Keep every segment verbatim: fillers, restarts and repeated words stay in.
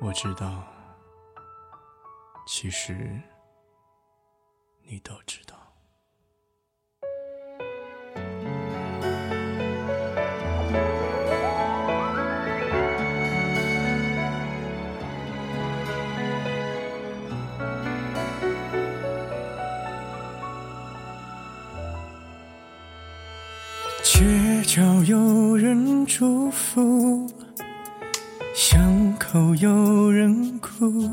我知道，其实你都知道。街角有人祝福，巷口有人哭，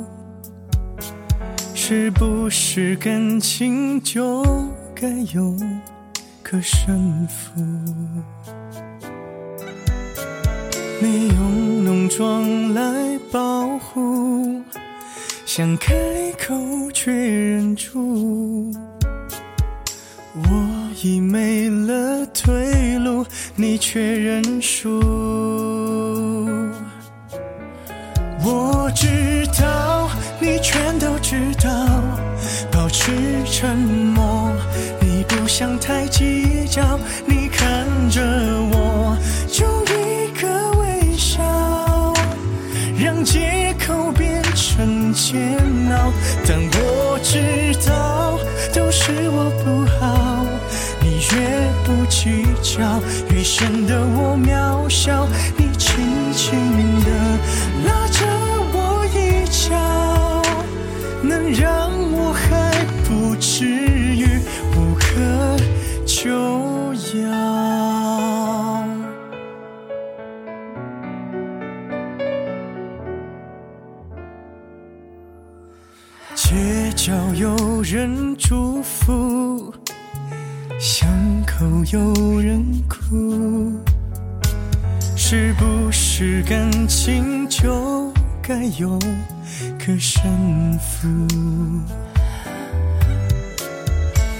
是不是感情就该有个胜负？你用浓妆来保护，想开口却忍住，我已没了退路，你却认输。我知道，你全都知道，保持沉默，你不想太计较，你看着我，就一个微笑，让借口变成煎熬。但我知道，都是我不好，你越不计较，越显得我渺小。你轻轻地拉着我一脚，能让我还不至于无可救药。街角有人祝福，巷口有人哭，是不是感情就该有个胜负？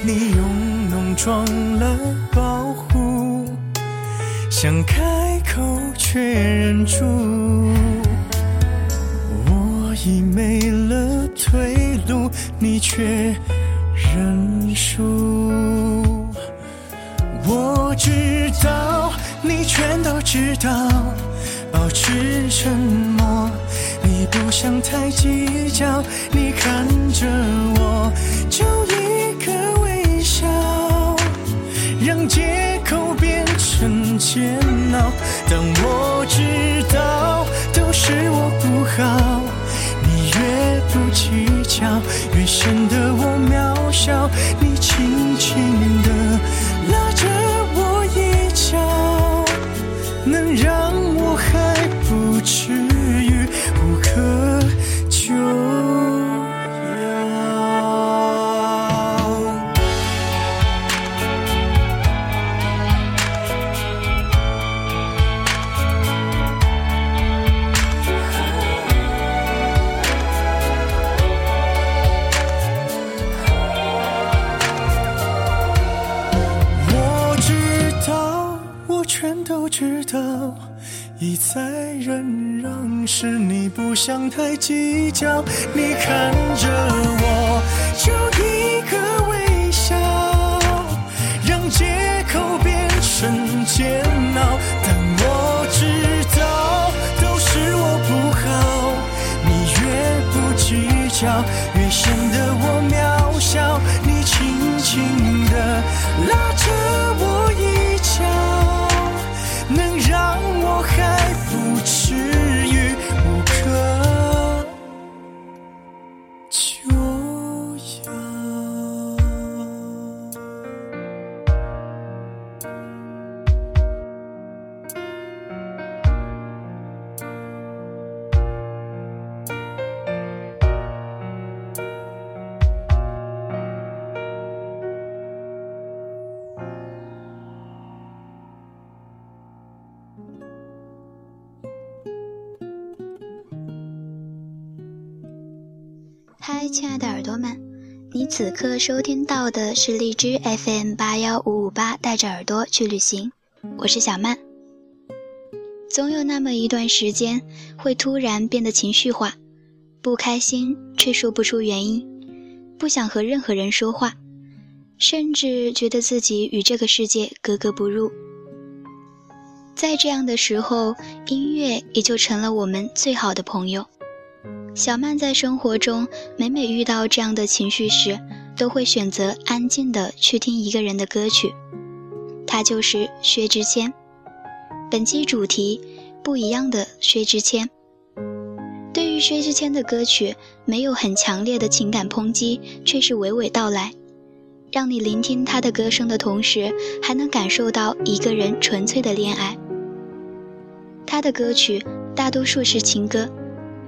你用浓妆来保护，想开口却忍住，我已没了退路，你却认输。我知道，你全都知道，保持沉默，你不想太计较，你看着我，就一个微笑，让借口变成煎熬。但我知道，都是我不好，你越不计较，越显得我渺小。你轻轻地拉着我一脚，能让我还不至于无可救知道，一再忍让是你不想太计较，你看着我，就一个微笑，让借口变成煎熬。但我知道，都是我不好，你越不计较，越显得我渺小。你轻轻地拉着我一脚，能让我还不至于无可救药。嗨，亲爱的耳朵们，你此刻收听到的是荔枝 F M 八一五五八，带着耳朵去旅行，我是小曼。总有那么一段时间，会突然变得情绪化，不开心却说不出原因，不想和任何人说话，甚至觉得自己与这个世界格格不入。在这样的时候，音乐也就成了我们最好的朋友。小曼在生活中每每遇到这样的情绪时，都会选择安静地去听一个人的歌曲，他就是薛之谦。本期主题，不一样的薛之谦。对于薛之谦的歌曲，没有很强烈的情感抨击，却是娓娓道来，让你聆听他的歌声的同时，还能感受到一个人纯粹的恋爱。他的歌曲大多数是情歌，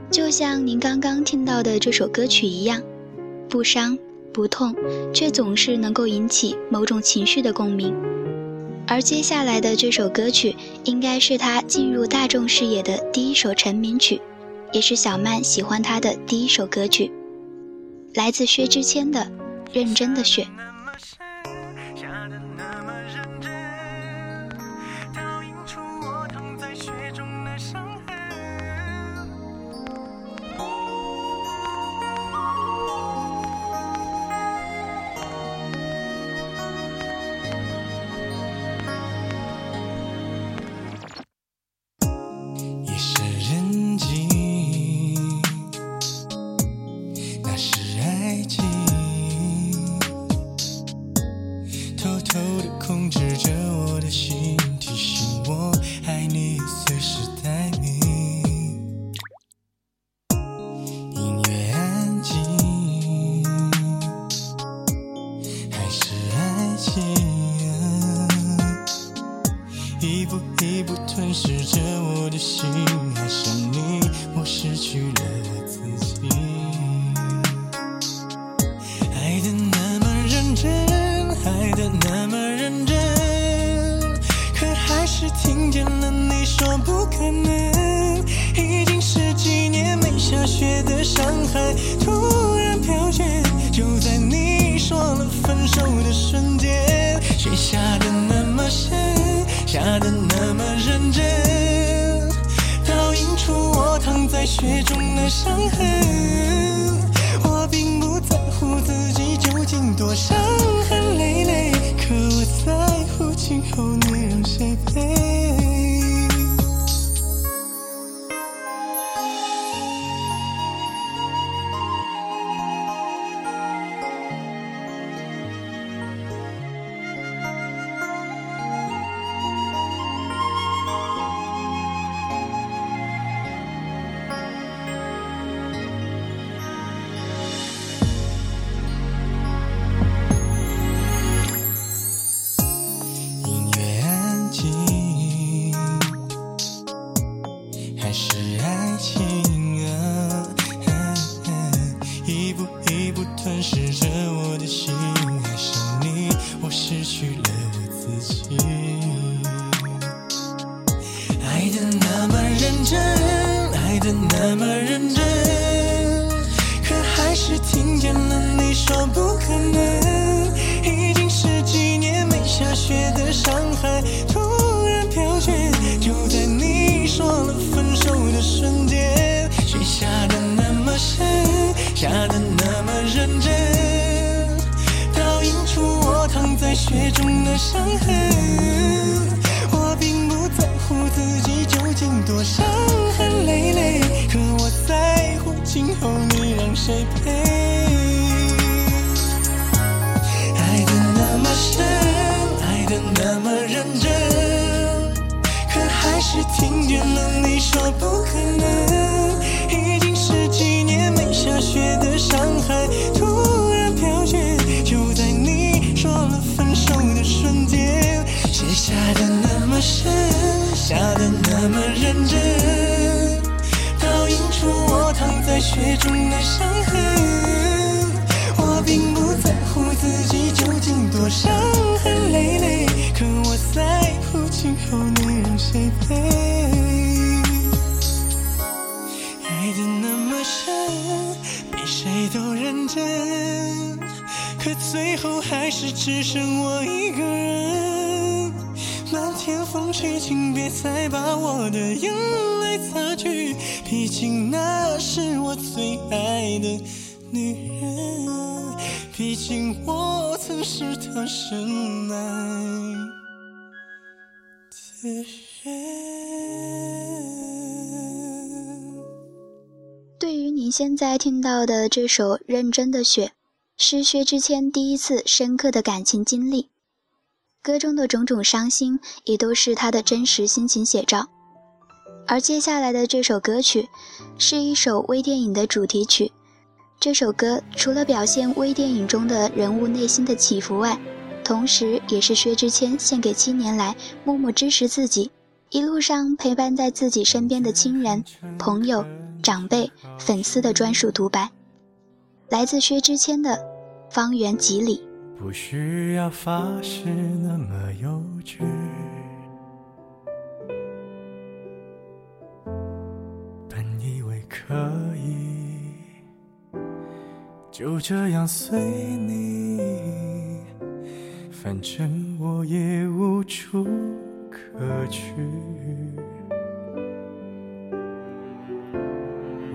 就像您刚刚听到的这首歌曲一样，不伤不痛，却总是能够引起某种情绪的共鸣。而接下来的这首歌曲应该是他进入大众视野的第一首成名曲，也是小曼喜欢他的第一首歌曲，来自薛之谦的《认真的雪》。对于你现在听到的这首《认真的雪》，是薛之谦第一次深刻的感情经历，歌中的种种伤心也都是他的真实心情写照。而接下来的这首歌曲是一首微电影的主题曲，这首歌除了表现微电影中的人物内心的起伏外，同时也是薛之谦献给七年来默默支持自己，一路上陪伴在自己身边的亲人、朋友、长辈、粉丝的专属独白。来自薛之谦的《方圆几里》。不需要发誓那么幼稚，本以为可以就这样随你，反正我也无处可去。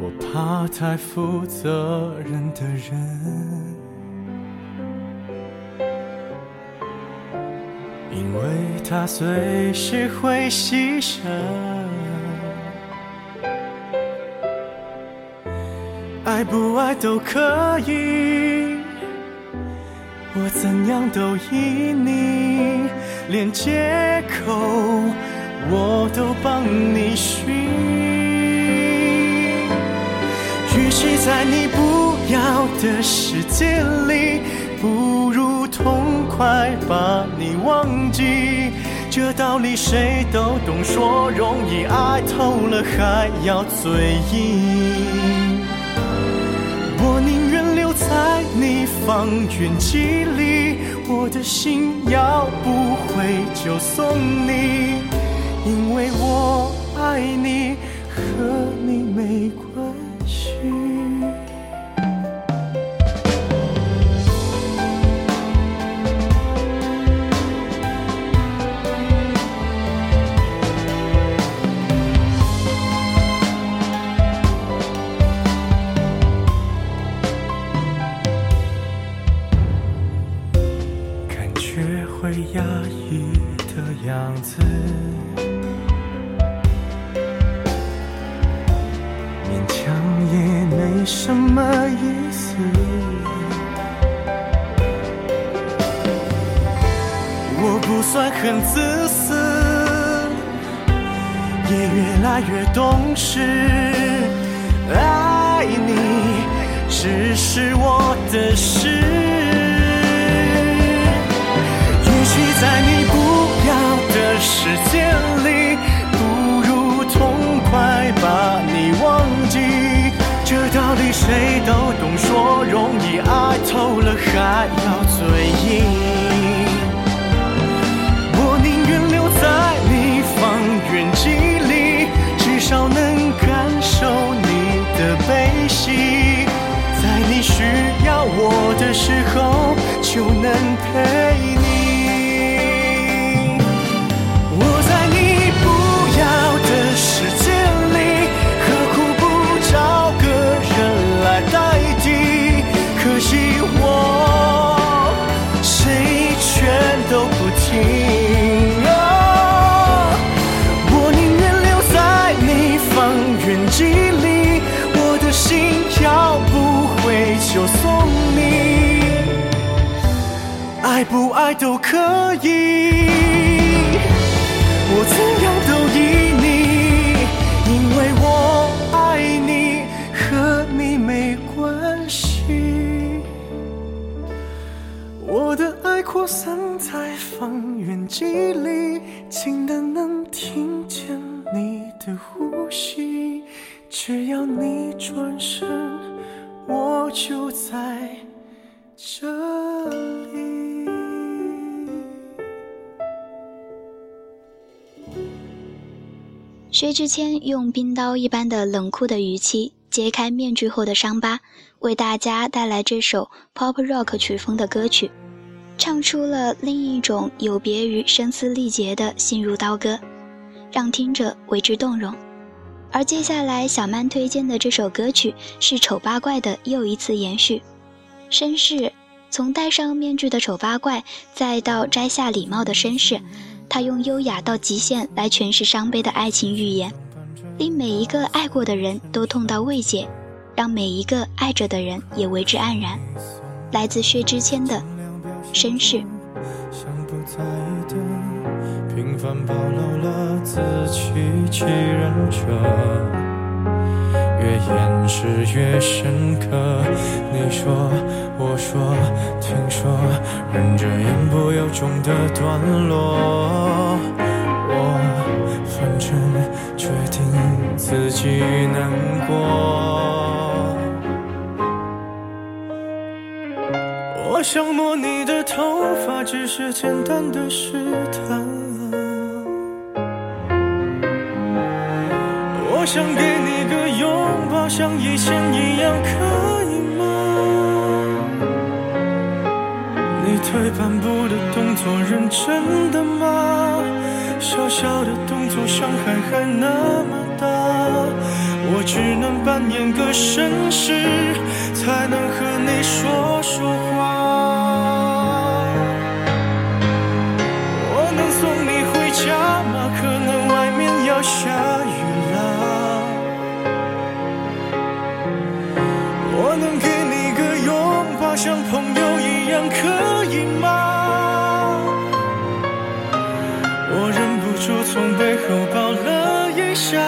我怕太负责任的人，因为他随时会牺牲，爱不爱都可以，我怎样都依你，连借口我都帮你寻。与其在你不要的世界里，不如痛快把你忘记，这道理谁都懂，说容易，爱透了还要嘴硬。我宁愿留在你方圆几里，我的心要不回就送你，因为我爱你，和你没关系。压抑的样子，勉强也没什么意思，我不算很自私，也越来越懂事，爱你只是我的事。在你不要的世界里，不如痛快把你忘记，这道理谁都懂，说容易，爱透了还要嘴硬。我宁愿留在你方圆几里，至少能感受你的悲喜，在你需要我的时候就能陪你。爱不爱都可以，我怎样都依你，因为我爱你，和你没关系。我的爱扩散在方圆几里，近的能听见你的呼吸，只要你转身，我就在这里。薛之谦用冰刀一般的冷酷的语气揭开面具后的伤疤，为大家带来这首 pop rock 曲风的歌曲，唱出了另一种有别于声嘶力竭的心如刀割，让听者为之动容。而接下来小曼推荐的这首歌曲是丑八怪的又一次延续，绅士从戴上面具的丑八怪，再到摘下礼帽的绅士，他用优雅到极限来诠释伤悲的爱情寓言，令每一个爱过的人都痛到慰藉，让每一个爱着的人也为之黯然。来自薛之谦的绅士。像不在意的平凡暴露了自欺欺人者，越掩饰越深刻。你说我说听说，忍着言不由衷的段落，我反正决定自己难过。我想摸你的头发，只是简单的试探。我想给你个拥抱，像以前一样，可以吗？你退半步的动作，认真的吗？小小的动作，伤害还那么大。我只能扮演个绅士，才能和你说说话。我能送你回家吗？可能外面要下雨了。我能给你个拥抱，像朋友一样，可以吗？我忍不住从背后抱了一下，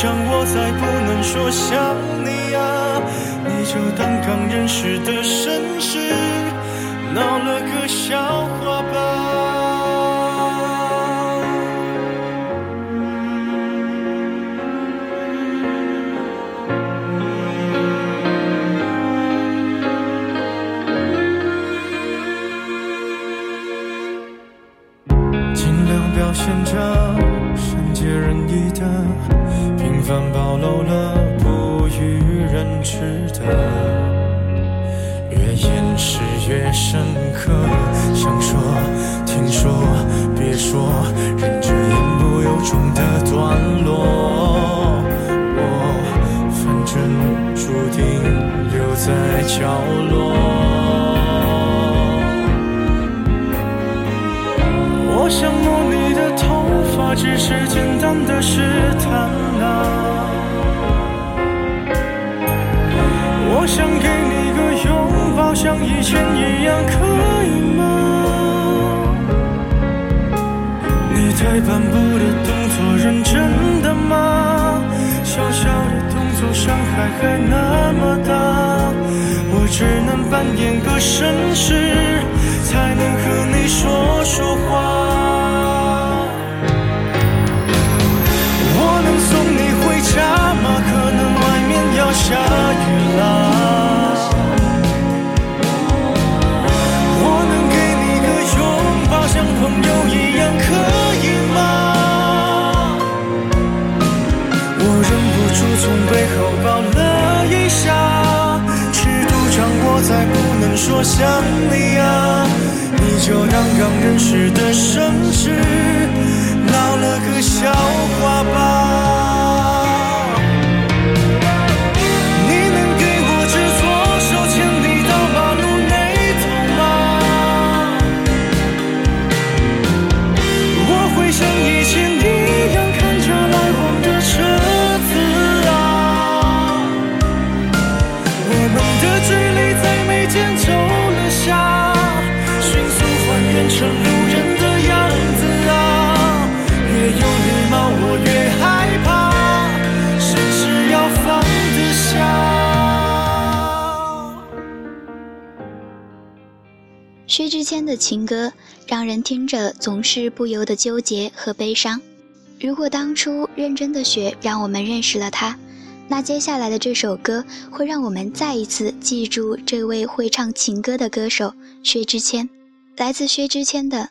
像我再不能说想你啊，你就当刚认识的绅士，闹了个笑话吧。尽量表现着善解人意的平凡，暴露了不与人知的，越掩饰越深刻。想说听说别说，忍着言不由衷的段落，我反正注定留在角落。我想摸你的头发，只是简单的试探。我想给你个拥抱，像以前一样，可以吗？你退半步的动作，认真的吗？小小的动作，伤害还那么大。我只能扮演个绅士，才能和你说说话。送你回家吗？可能外面要下雨了。我能给你个拥抱，像朋友一样，可以吗？我忍不住从背后抱了一下，尺度掌握在不能说想你啊，你就当刚认识的绅士，闹了个笑话吧。薛之谦的情歌让人听着总是不由得纠结和悲伤。如果当初认真的雪让我们认识了他，那接下来的这首歌会让我们再一次记住这位会唱情歌的歌手薛之谦。来自薛之谦的《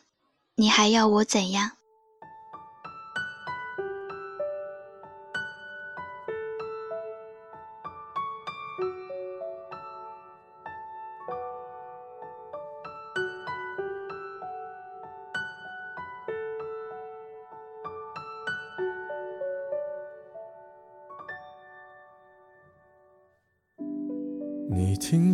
你还要我怎样》。你停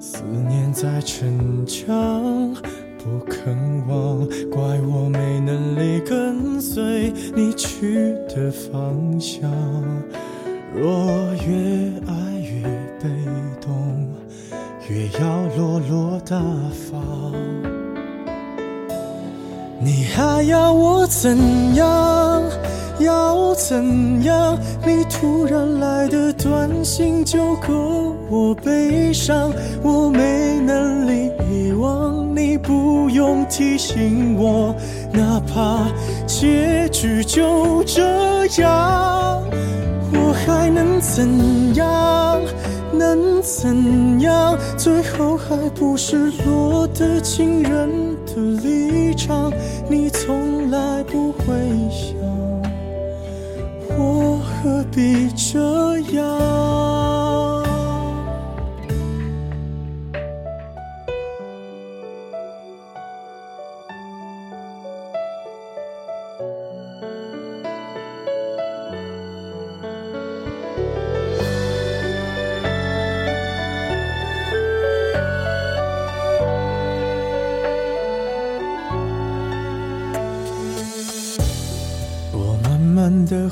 思念在逞强不肯忘，怪我没能力跟随你去的方向。若越爱越被动，越要落落大方。你还要我怎样，要怎样？你突然来的短信就够我悲伤，我没能力遗忘，你不用提醒我，哪怕结局就这样。我还能怎样，能怎样？最后还不是落得情人的离场，你从来不会想，我何必这样。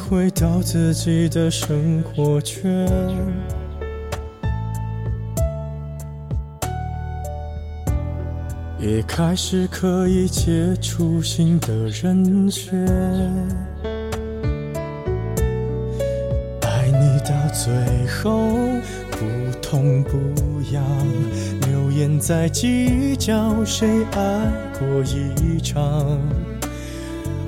回到自己的生活圈，也开始可以接触新的人选，爱你到最后不痛不痒，流言在计较谁爱过一场，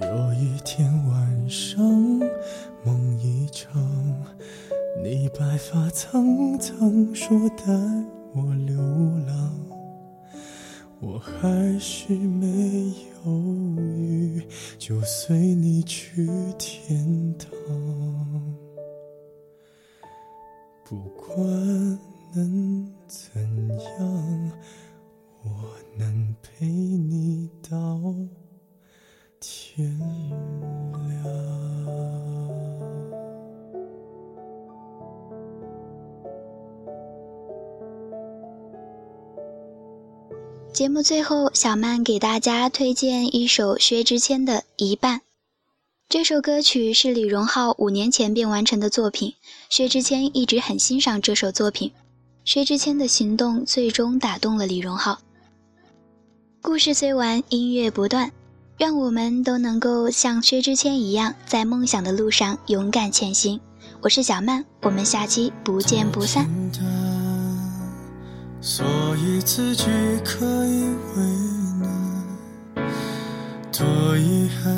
有一天晚上梦一场，你白发苍苍说带我流浪，我还是没犹豫就随你去天堂，不管能怎样，我能陪你到天亮。节目最后，小曼给大家推荐一首薛之谦的《一半》。这首歌曲是李荣浩五年前便完成的作品，薛之谦一直很欣赏这首作品，薛之谦的行动最终打动了李荣浩。故事虽完，音乐不断，让我们都能够像薛之谦一样，在梦想的路上勇敢前行。我是小曼，我们下期不见不散。所以自己可以为难，多遗憾，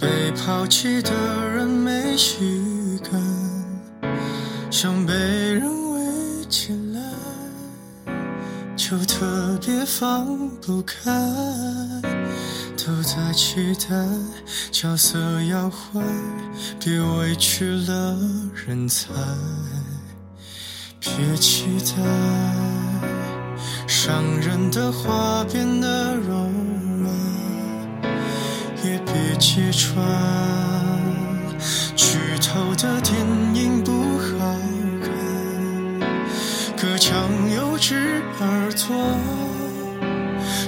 被抛弃的人没须感，想被人围起来就特别放不开，都在期待角色要换，别委屈了人才，别期待伤人的话变得柔软，也别揭穿剧透的电影不好看，隔墙有只耳朵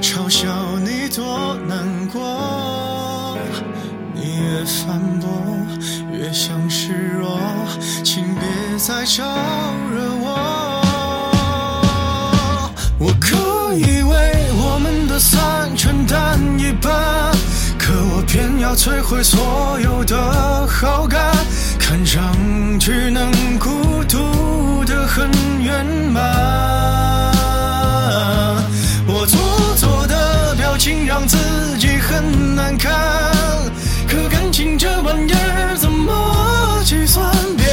嘲笑你多难过，你越反驳越像示弱，请别再招惹我。我可以为我们的散承担一半，可我偏要摧毁所有的好感，看上去能孤独得很圆满，我做作的表情让自己很难看，可感情这玩意儿怎么计算，别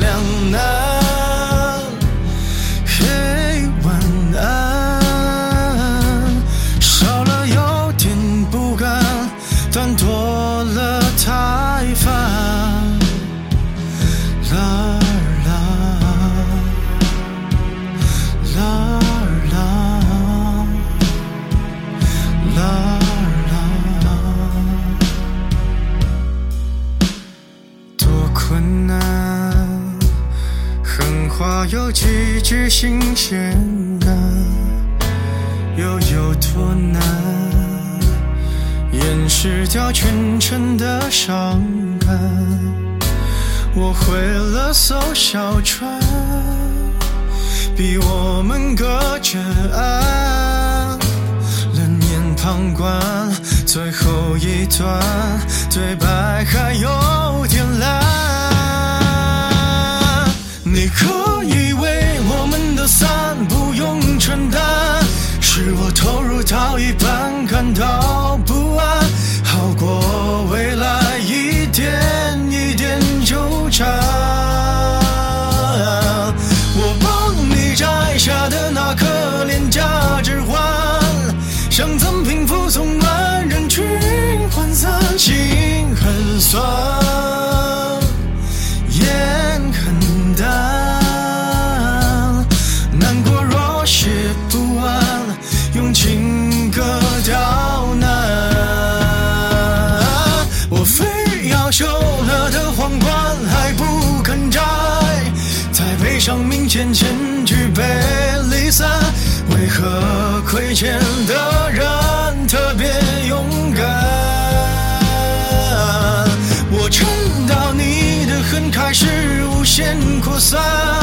两难，嘿，晚安，少了有点不甘，但多了太烦，啦啦啦话有几句新鲜感，又有多难掩饰掉全城的伤感，我毁了艘小船，逼我们隔着岸冷眼旁观，最后一段对白还有点烂，你可是我投入到一半感到不安，好过未来一点一点纠缠，我帮你摘下的那颗廉价指环，想赠平复纵乱人群涣散，心很酸眼很淡，难过若写不完，用情歌刁难，我非要修了的皇冠还不肯摘，在悲伤面前前去被离散，为何亏欠的人特别勇敢，我撑到你的恨开始无限扩散，